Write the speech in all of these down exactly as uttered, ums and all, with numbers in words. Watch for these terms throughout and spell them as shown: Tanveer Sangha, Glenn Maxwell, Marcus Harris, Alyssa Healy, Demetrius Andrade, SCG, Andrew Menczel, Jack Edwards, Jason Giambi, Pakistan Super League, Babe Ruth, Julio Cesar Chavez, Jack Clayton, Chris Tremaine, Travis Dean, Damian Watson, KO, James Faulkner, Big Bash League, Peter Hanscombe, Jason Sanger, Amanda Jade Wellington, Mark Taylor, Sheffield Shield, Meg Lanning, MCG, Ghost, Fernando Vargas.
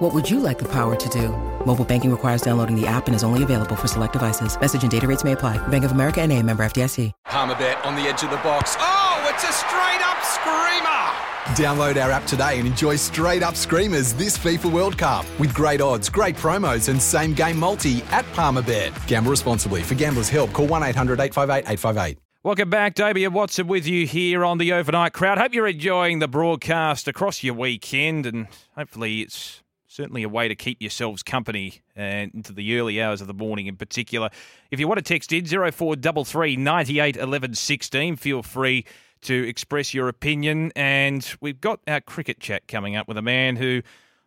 What would you like the power to do? Mobile banking requires downloading the app and is only available for select devices. Message and data rates may apply. Bank of America N A, member F D I C. Palmerbet on the edge of the box. Oh, it's a straight-up screamer! Download our app today and enjoy straight-up screamers this FIFA World Cup with great odds, great promos and same-game multi at Palmerbet. Gamble responsibly. For Gambler's Help, call one eight hundred eight five eight eight five eight. Welcome back. Damian Watson with you here on the Overnight Crowd. Hope you're enjoying the broadcast across your weekend, and hopefully it's certainly a way to keep yourselves company and into the early hours of the morning in particular. If you want to text in oh four three three, nine eight, one one one six, feel free to express your opinion. And we've got our cricket chat coming up with a man who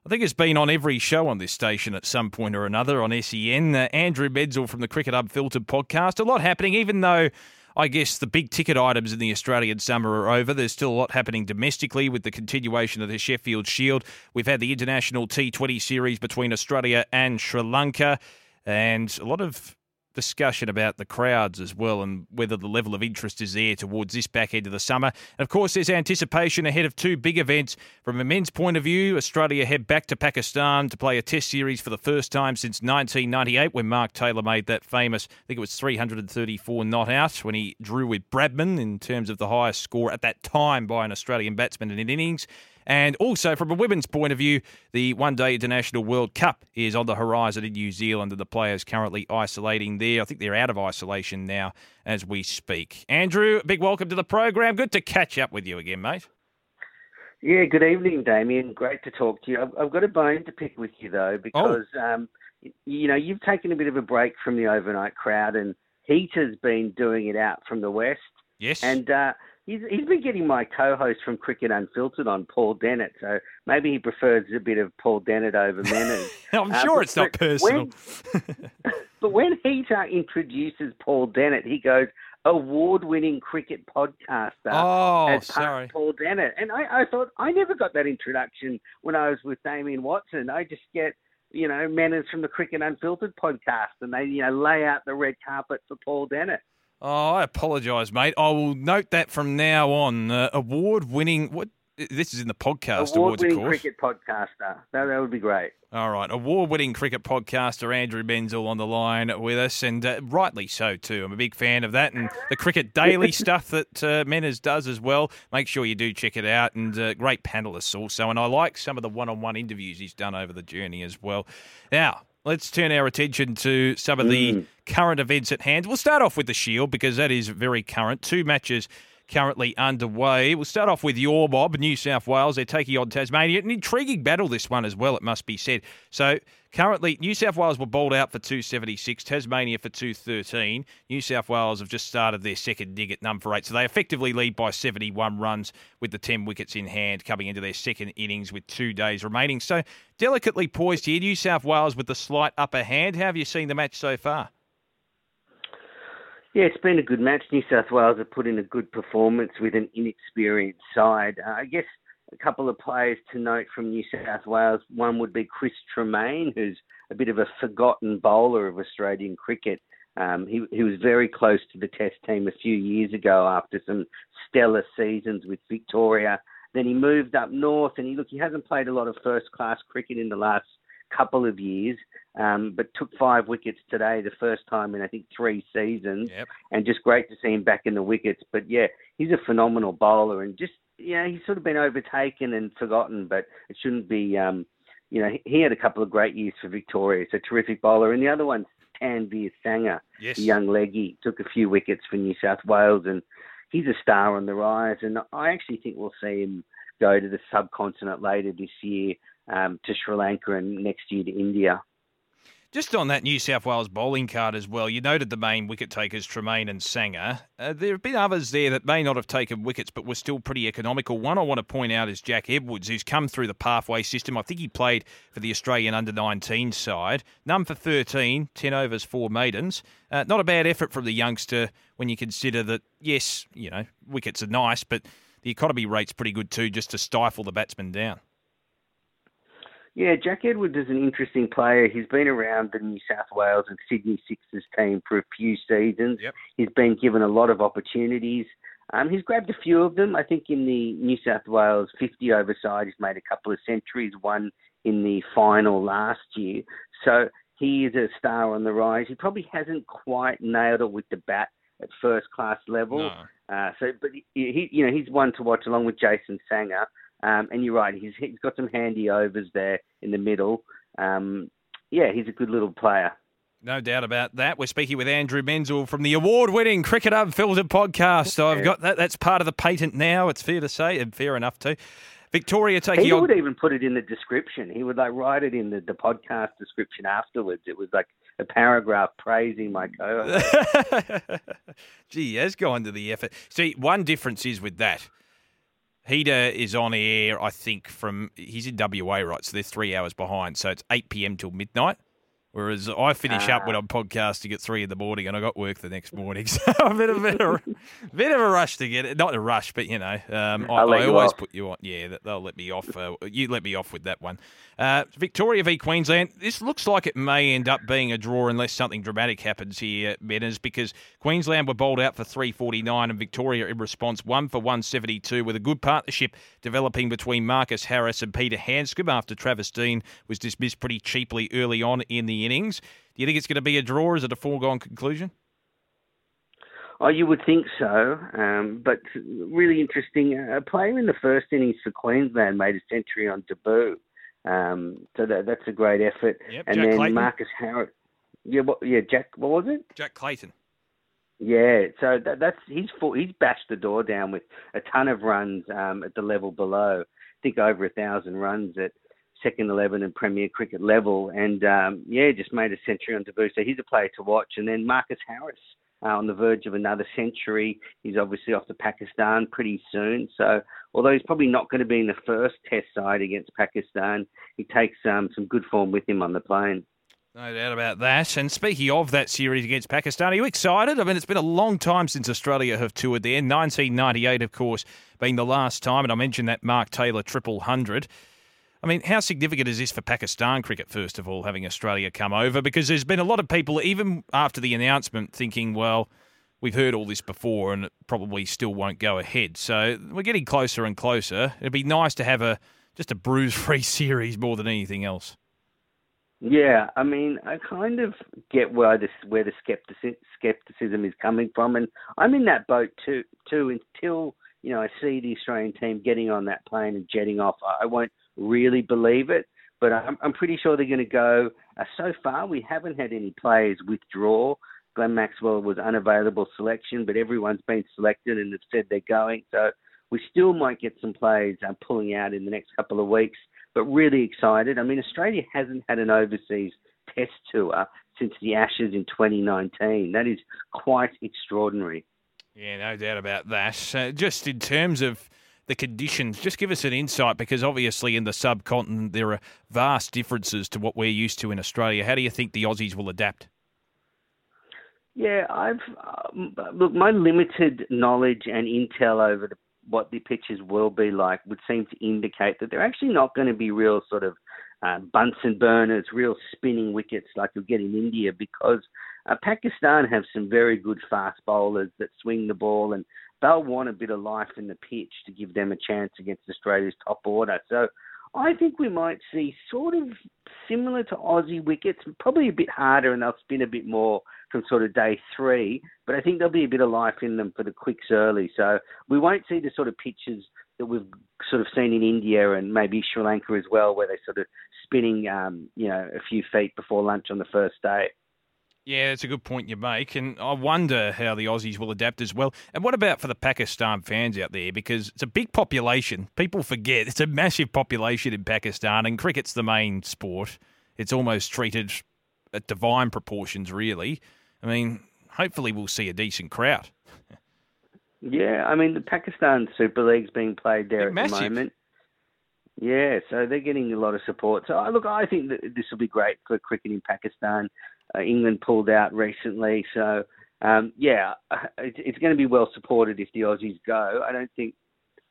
I think has been on every show on this station at some point or another on S E N, uh, Andrew Menczel from the Cricket Unfiltered podcast. A lot happening, even though I guess the big ticket items in the Australian summer are over. There's still a lot happening domestically with the continuation of the Sheffield Shield. We've had the international T twenty series between Australia and Sri Lanka, and a lot of discussion about the crowds as well and whether the level of interest is there towards this back end of the summer. And of course, there's anticipation ahead of two big events. From a men's point of view, Australia head back to Pakistan to play a test series for the first time since nineteen ninety-eight, when Mark Taylor made that famous, I think it was three hundred thirty-four not out, when he drew with Bradman in terms of the highest score at that time by an Australian batsman in an innings. And also, from a women's point of view, the one-day International World Cup is on the horizon in New Zealand, and the players currently isolating there. I think they're out of isolation now as we speak. Andrew, big welcome to the program. Good to catch up with you again, mate. Yeah, good evening, Damien. Great to talk to you. I've, I've got a bone to pick with you, though, because, oh. um, you know, you've taken a bit of a break from the Overnight Crowd, and Heater's been doing it out from the West. Yes. And Uh, He's, he's been getting my co-host from Cricket Unfiltered on, Paul Dennett, so maybe he prefers a bit of Paul Dennett over Menczel. I'm sure uh, it's not personal. When, but when Heater introduces Paul Dennett, he goes, award-winning cricket podcaster. Oh, as sorry. Paul Dennett. And I, I thought, I never got that introduction when I was with Damian Watson. I just get, you know, Menczel from the Cricket Unfiltered podcast, and they, you know, lay out the red carpet for Paul Dennett. Oh, I apologise, mate. I will note that from now on. Uh, award-winning, what? This is in the podcast awards, of course. Award-winning cricket podcaster. That, that would be great. All right. Award-winning cricket podcaster Andrew Menczel on the line with us, and uh, rightly so, too. I'm a big fan of that, and the Cricket Daily stuff that uh, Menczel does as well. Make sure you do check it out, and uh, great panellists also. And I like some of the one-on-one interviews he's done over the journey as well. Now, let's turn our attention to some of the mm. current events at hand. We'll start off with the Shield because that is very current. Two matches currently underway. We'll start off with your mob, New South Wales. They're taking on Tasmania. An intriguing battle, this one as well, it must be said. So currently, New South Wales were bowled out for two seventy-six, Tasmania for two thirteen. New South Wales have just started their second dig at number eight. So they effectively lead by seventy-one runs with the ten wickets in hand coming into their second innings with two days remaining. So delicately poised here, New South Wales with the slight upper hand. How have you seen the match so far? Yeah, it's been a good match. New South Wales have put in a good performance with an inexperienced side. Uh, I guess a couple of players to note from New South Wales. One would be Chris Tremaine, who's a bit of a forgotten bowler of Australian cricket. Um, he, he was very close to the Test team a few years ago after some stellar seasons with Victoria. Then he moved up north, and he look he hasn't played a lot of first-class cricket in the last couple of years, um, but took five wickets today, the first time in, I think, three seasons. Yep. And just great to see him back in the wickets. But, yeah, he's a phenomenal bowler, and just, you know, he's sort of been overtaken and forgotten, but it shouldn't be, um, you know, he had a couple of great years for Victoria. He's a terrific bowler. And the other one's Tanveer Sangha, yes, the young leggy, took a few wickets for New South Wales, and he's a star on the rise. And I actually think we'll see him go to the subcontinent later this year, Um, to Sri Lanka, and next year to India. Just on that New South Wales bowling card as well, you noted the main wicket takers, Tremaine and Sanger. Uh, there have been others there that may not have taken wickets but were still pretty economical. One I want to point out is Jack Edwards, who's come through the pathway system. I think he played for the Australian under nineteen side. None for thirteen, ten overs, four maidens. Uh, not a bad effort from the youngster when you consider that, yes, you know, wickets are nice, but the economy rate's pretty good too, just to stifle the batsman down. Yeah, Jack Edwards is an interesting player. He's been around the New South Wales and Sydney Sixers team for a few seasons. Yep. He's been given a lot of opportunities. Um, he's grabbed a few of them. I think in the New South Wales fifty-over side, he's made a couple of centuries, one in the final last year. So he is a star on the rise. He probably hasn't quite nailed it with the bat at first-class level. No. Uh, so, but he, he, you know, he's one to watch along with Jason Sanger. Um, and you're right, he's, he's got some handy overs there in the middle. Um, yeah, he's a good little player. No doubt about that. We're speaking with Andrew Menczel from the award-winning Cricket Unfiltered podcast. Yeah. I've got that. That's part of the patent now, it's fair to say, and fair enough too. Victoria taking... He would on... even put it in the description. He would like write it in the, the podcast description afterwards. It was like a paragraph praising my co-host. Gee, he has gone to the effort. See, one difference is with that. Heda is on air, I think, from... He's in W A, right? So they're three hours behind. So it's eight p.m. till midnight. Whereas I finish ah. up when I'm podcasting at three in the morning and I got work the next morning. So a bit of, bit of, bit of a rush to get it. Not a rush, but, you know, um, I, I always off. put you on. Yeah, they'll let me off. Uh, you let me off with that one. Uh, Victoria v Queensland. This looks like it may end up being a draw unless something dramatic happens here, Menas, because Queensland were bowled out for three forty-nine and Victoria in response one for one seventy-two with a good partnership developing between Marcus Harris and Peter Hanscombe after Travis Dean was dismissed pretty cheaply early on in the innings. Do you think it's going to be a draw? Or is it a foregone conclusion? Oh, you would think so. Um, but really interesting. A player in the first innings for Queensland made a century on debut. Um, so that, that's a great effort. Yep, and Jack then Clayton. Marcus Harris. Yeah, what, yeah, Jack. What was it? Jack Clayton. Yeah, so that, that's he's full, he's bashed the door down with a ton of runs um, at the level below. I think over a thousand runs at second eleven and Premier Cricket level, and um, yeah, just made a century on debut. So he's a player to watch. And then Marcus Harris uh, on the verge of another century. He's obviously off to Pakistan pretty soon. So although he's probably not going to be in the first Test side against Pakistan, he takes um, some good form with him on the plane. No doubt about that. And speaking of that series against Pakistan, are you excited? I mean, it's been a long time since Australia have toured there. nineteen ninety-eight, of course, being the last time. And I mentioned that Mark Taylor triple hundred. I mean, how significant is this for Pakistan cricket, first of all, having Australia come over? Because there's been a lot of people, even after the announcement, thinking, well, we've heard all this before and it probably still won't go ahead. So we're getting closer and closer. It'd be nice to have a just a bruise-free series more than anything else. Yeah, I mean, I kind of get where, this, where the scepticism is coming from. And I'm in that boat too, too until, you know, I see the Australian team getting on that plane and jetting off. I won't really believe it, but I'm, I'm pretty sure they're going to go. Uh, so far, we haven't had any players withdraw. Glenn Maxwell was unavailable selection, but everyone's been selected and have said they're going. So we still might get some players uh, pulling out in the next couple of weeks, but really excited. I mean, Australia hasn't had an overseas test tour since the Ashes in twenty nineteen. That is quite extraordinary. Yeah, no doubt about that. Uh, just in terms of the conditions, just give us an insight, because obviously in the subcontinent there are vast differences to what we're used to in Australia. How do you think the Aussies will adapt? Yeah, I've um, look, my limited knowledge and intel over the, what the pitches will be like would seem to indicate that they're actually not going to be real sort of uh, Bunsen burners, real spinning wickets like you'll get in India, because uh, Pakistan have some very good fast bowlers that swing the ball, and they'll want a bit of life in the pitch to give them a chance against Australia's top order. So I think we might see sort of similar to Aussie wickets, probably a bit harder, and they'll spin a bit more from sort of day three. But I think there'll be a bit of life in them for the quicks early. So we won't see the sort of pitches that we've sort of seen in India and maybe Sri Lanka as well, where they're sort of spinning, um, you know, a few feet before lunch on the first day. Yeah, it's a good point you make, and I wonder how the Aussies will adapt as well. And what about for the Pakistan fans out there? Because it's a big population. People forget it's a massive population in Pakistan, and cricket's the main sport. It's almost treated at divine proportions, really. I mean, hopefully we'll see a decent crowd. Yeah, I mean, the Pakistan Super League's being played there They're at massive. the moment. Yeah, so they're getting a lot of support. So, look, I think that this will be great for cricket in Pakistan. Uh, England pulled out recently. So, um, yeah, it's, it's going to be well supported if the Aussies go. I don't think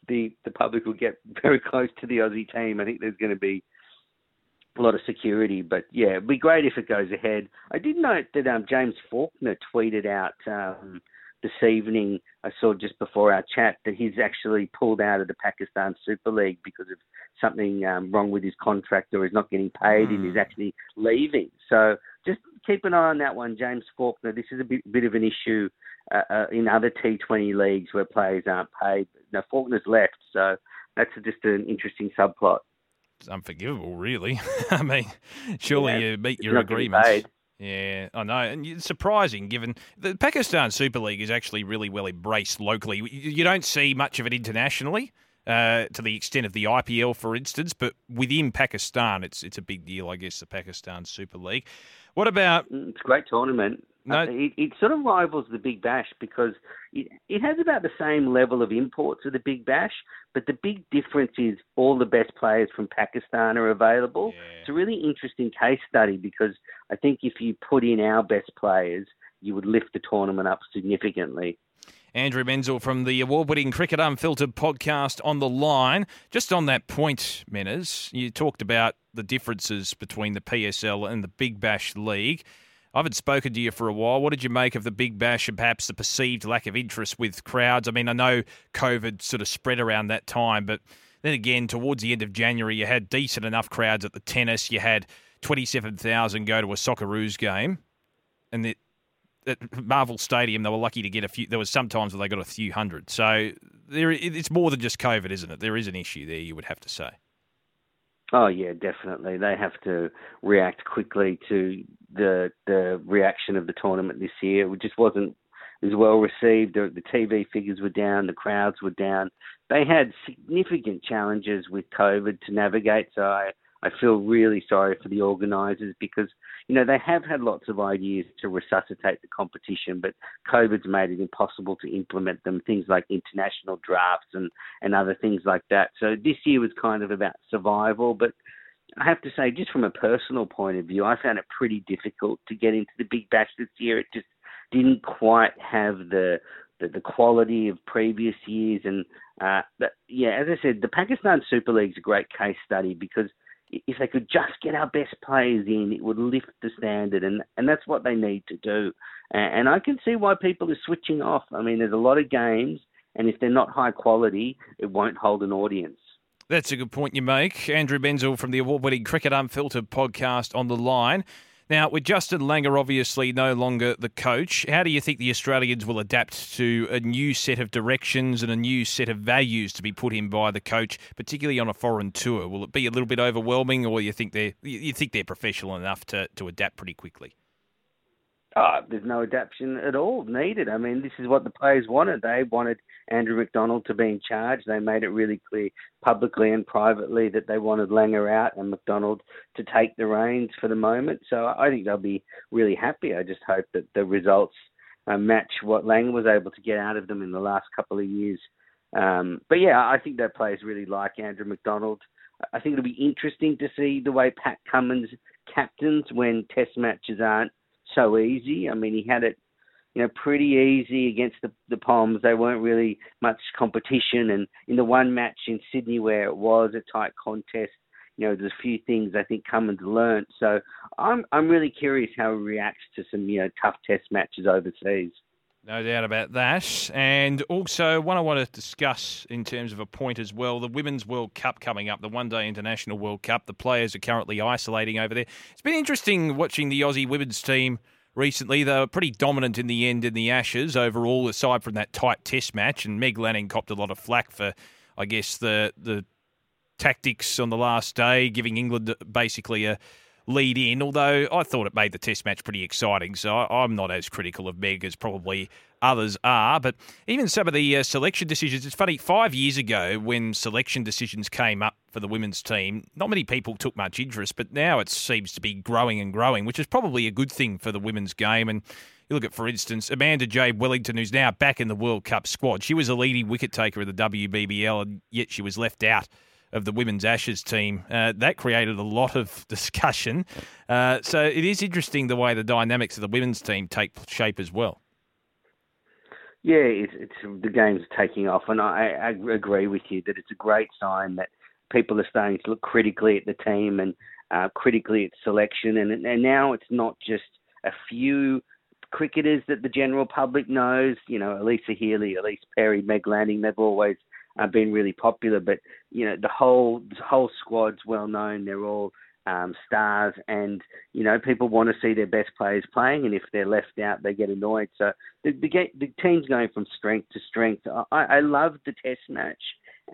the, the public will get very close to the Aussie team. I think there's going to be a lot of security. But, yeah, it would be great if it goes ahead. I did note that um, James Faulkner tweeted out um, this evening, I saw just before our chat, that he's actually pulled out of the Pakistan Super League because of something um, wrong with his contract, or he's not getting paid mm. and he's actually leaving. So just keep an eye on that one, James Faulkner. This is a bit, bit of an issue uh, uh, in other T twenty leagues where players aren't paid. Now, Faulkner's left, so that's just an interesting subplot. It's unforgivable, really. I mean, surely yeah, you meet your agreements. Yeah, I know. And it's surprising given the Pakistan Super League is actually really well embraced locally. You don't see much of it internationally uh, to the extent of the I P L, for instance, but within Pakistan, it's it's a big deal, I guess, the Pakistan Super League. What about... It's a great tournament. No, it, it sort of rivals the Big Bash because it, it has about the same level of imports of the Big Bash, but the big difference is all the best players from Pakistan are available. Yeah. It's a really interesting case study because I think if you put in our best players, you would lift the tournament up significantly. Andrew Menczel from the award-winning Cricket Unfiltered podcast on the line. Just on that point, Menczel, you talked about the differences between the P S L and the Big Bash League. I haven't spoken to you for a while. What did you make of the Big Bash and perhaps the perceived lack of interest with crowds? I mean, I know COVID sort of spread around that time, but then again, towards the end of January, you had decent enough crowds at the tennis. You had twenty-seven thousand go to a Socceroos game. And the, at Marvel Stadium, they were lucky to get a few. There was some times where they got a few hundred. So there, it's more than just COVID, isn't it? There is an issue there, you would have to say. Oh, yeah, definitely. They have to react quickly to the the reaction of the tournament this year. It just wasn't as well received. The, the T V figures were down. The crowds were down. They had significant challenges with COVID to navigate, so I, I feel really sorry for the organisers because, you know, they have had lots of ideas to resuscitate the competition, but COVID's made it impossible to implement them, things like international drafts and, and other things like that. So this year was kind of about survival, but I have to say, just from a personal point of view, I found it pretty difficult to get into the Big Bash this year. It just didn't quite have the the, the quality of previous years. And, uh, but yeah, as I said, the Pakistan Super League's a great case study because if they could just get our best players in, it would lift the standard, and, and that's what they need to do. And I can see why people are switching off. I mean, there's a lot of games, and if they're not high quality, it won't hold an audience. That's a good point you make. Andrew Menczel from the award-winning Cricket Unfiltered podcast on the line. Now, with Justin Langer obviously no longer the coach, how do you think the Australians will adapt to a new set of directions and a new set of values to be put in by the coach, particularly on a foreign tour? Will it be a little bit overwhelming, or you think they're you think they're professional enough to, to adapt pretty quickly? Oh, there's no adaptation at all needed. I mean, this is what the players wanted. They wanted Andrew McDonald to be in charge. They made it really clear publicly and privately that they wanted Langer out and McDonald to take the reins for the moment. So I think they'll be really happy. I just hope that the results uh, match what Langer was able to get out of them in the last couple of years. Um, but yeah, I think their players really like Andrew McDonald. I think it'll be interesting to see the way Pat Cummins captains when test matches aren't so easy. I mean, he had it, you know, pretty easy against the, the Poms. They weren't really much competition. And in the one match in Sydney where it was a tight contest, you know, there's a few things I think Cummins learnt. So I'm I'm really curious how he reacts to some, you know, tough test matches overseas. No doubt about that. And also one I want to discuss in terms of a point as well, the Women's World Cup coming up, the one-day International World Cup. The players are currently isolating over there. It's been interesting watching the Aussie women's team recently. They were pretty dominant in the end in the Ashes overall, aside from that tight test match. And Meg Lanning copped a lot of flack for, I guess, the, the tactics on the last day, giving England basically a lead in, although I thought it made the test match pretty exciting, so I'm not as critical of Meg as probably others are. But even some of the uh, selection decisions, it's funny, five years ago when selection decisions came up for the women's team, not many people took much interest, but now it seems to be growing and growing, which is probably a good thing for the women's game. And you look at, for instance, Amanda Jade Wellington, who's now back in the World Cup squad. She was a leading wicket taker in the W B B L, and yet she was left out of the women's Ashes team. Uh, that created a lot of discussion. Uh, so it is interesting the way the dynamics of the women's team take shape as well. Yeah, it's, it's the game's taking off, and I, I agree with you that it's a great sign that people are starting to look critically at the team and uh, critically at selection. And, and now it's not just a few cricketers that the general public knows. You know, Alyssa Healy, Elise Perry, Meg Lanning, they've always Uh, been really popular, but you know the whole the whole squad's well known. They're all um, stars, and you know people want to see their best players playing. And if they're left out, they get annoyed. So the the, get, the team's going from strength to strength. I, I love the Test match,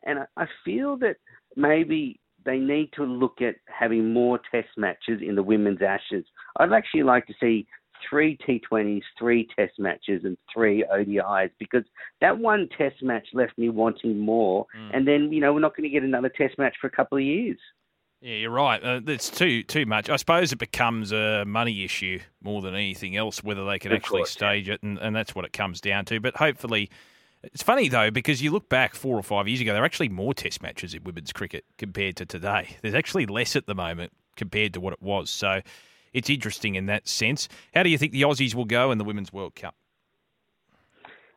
and I, I feel that maybe they need to look at having more Test matches in the women's Ashes. I'd actually like to see three T twenties, three Test matches and three O D Is, because that one Test match left me wanting more. Mm. And then, you know, we're not going to get another Test match for a couple of years. Yeah, you're right. Uh, that's too too much. I suppose it becomes a money issue more than anything else, whether they can of actually course, stage yeah. it, and, and that's what it comes down to. But hopefully... It's funny, though, because you look back four or five years ago, there are actually more Test matches in women's cricket compared to today. There's actually less at the moment compared to what it was. So... it's interesting in that sense. How do you think the Aussies will go in the Women's World Cup?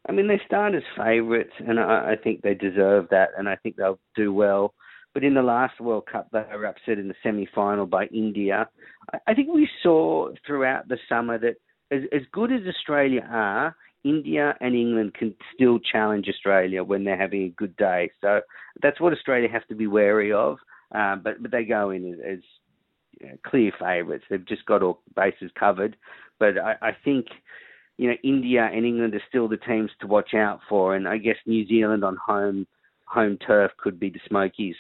I mean, they start as favourites, and I, I think they deserve that, and I think they'll do well. But in the last World Cup, they were upset in the semi-final by India. I, I think we saw throughout the summer that as, as good as Australia are, India and England can still challenge Australia when they're having a good day. So that's what Australia have to be wary of, uh, but, but they go in as... as clear favourites. They've just got all bases covered. But I, I think, you know, India and England are still the teams to watch out for. And I guess New Zealand on home home turf could be the Smokies.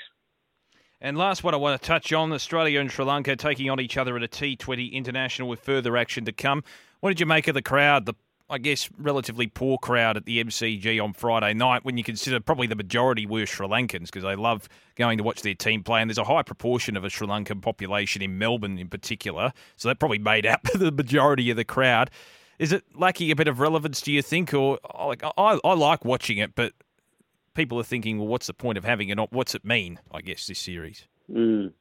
And last one I want to touch on, Australia and Sri Lanka taking on each other at a T twenty international with further action to come. What did you make of the crowd, the, I guess, relatively poor crowd at the M C G on Friday night, when you consider probably the majority were Sri Lankans, because they love going to watch their team play, and there's a high proportion of a Sri Lankan population in Melbourne in particular, so that probably made up the majority of the crowd. Is it lacking a bit of relevance, do you think? Or like, I, I like watching it, but people are thinking, well, what's the point of having it? What's it mean, I guess, this series? Mm.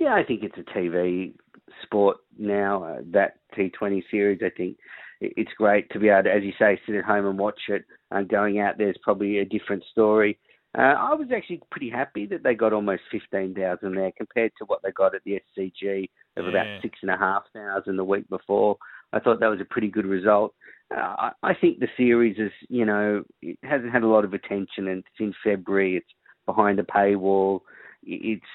Yeah, I think it's a T V sport now, uh, that T twenty series. I think it's great to be able to, as you say, sit at home and watch it. And going out there is probably a different story. Uh, I was actually pretty happy that they got almost fifteen thousand there compared to what they got at the S C G of yeah. about six thousand five hundred the week before. I thought that was a pretty good result. Uh, I think the series is, you know, it hasn't had a lot of attention, and it's in February. It's behind a paywall. It's,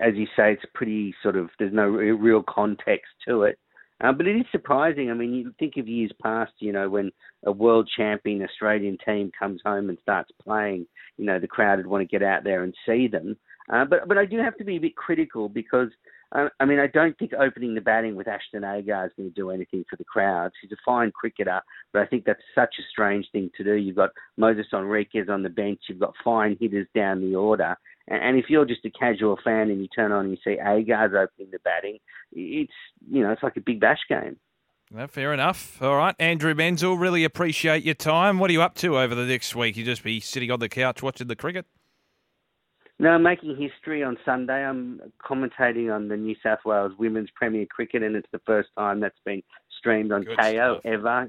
as you say, it's pretty sort of, there's no real context to it. Uh, but it is surprising. I mean, you think of years past, you know, when a world champion Australian team comes home and starts playing, you know, the crowd would want to get out there and see them. Uh, but but I do have to be a bit critical, because, uh, I mean, I don't think opening the batting with Ashton Agar is going to do anything for the crowd. She's a fine cricketer, but I think that's such a strange thing to do. You've got Moses Enriquez on the bench. You've got fine hitters down the order. And if you're just a casual fan and you turn on and you see Agar's opening the batting, it's, you know, it's like a Big Bash game. No, fair enough. All right, Andrew Menczel, really appreciate your time. What are you up to over the next week? You just be sitting on the couch watching the cricket? No, I'm making history on Sunday. I'm commentating on the New South Wales Women's Premier Cricket, and it's the first time that's been streamed on Good K O stuff. ever.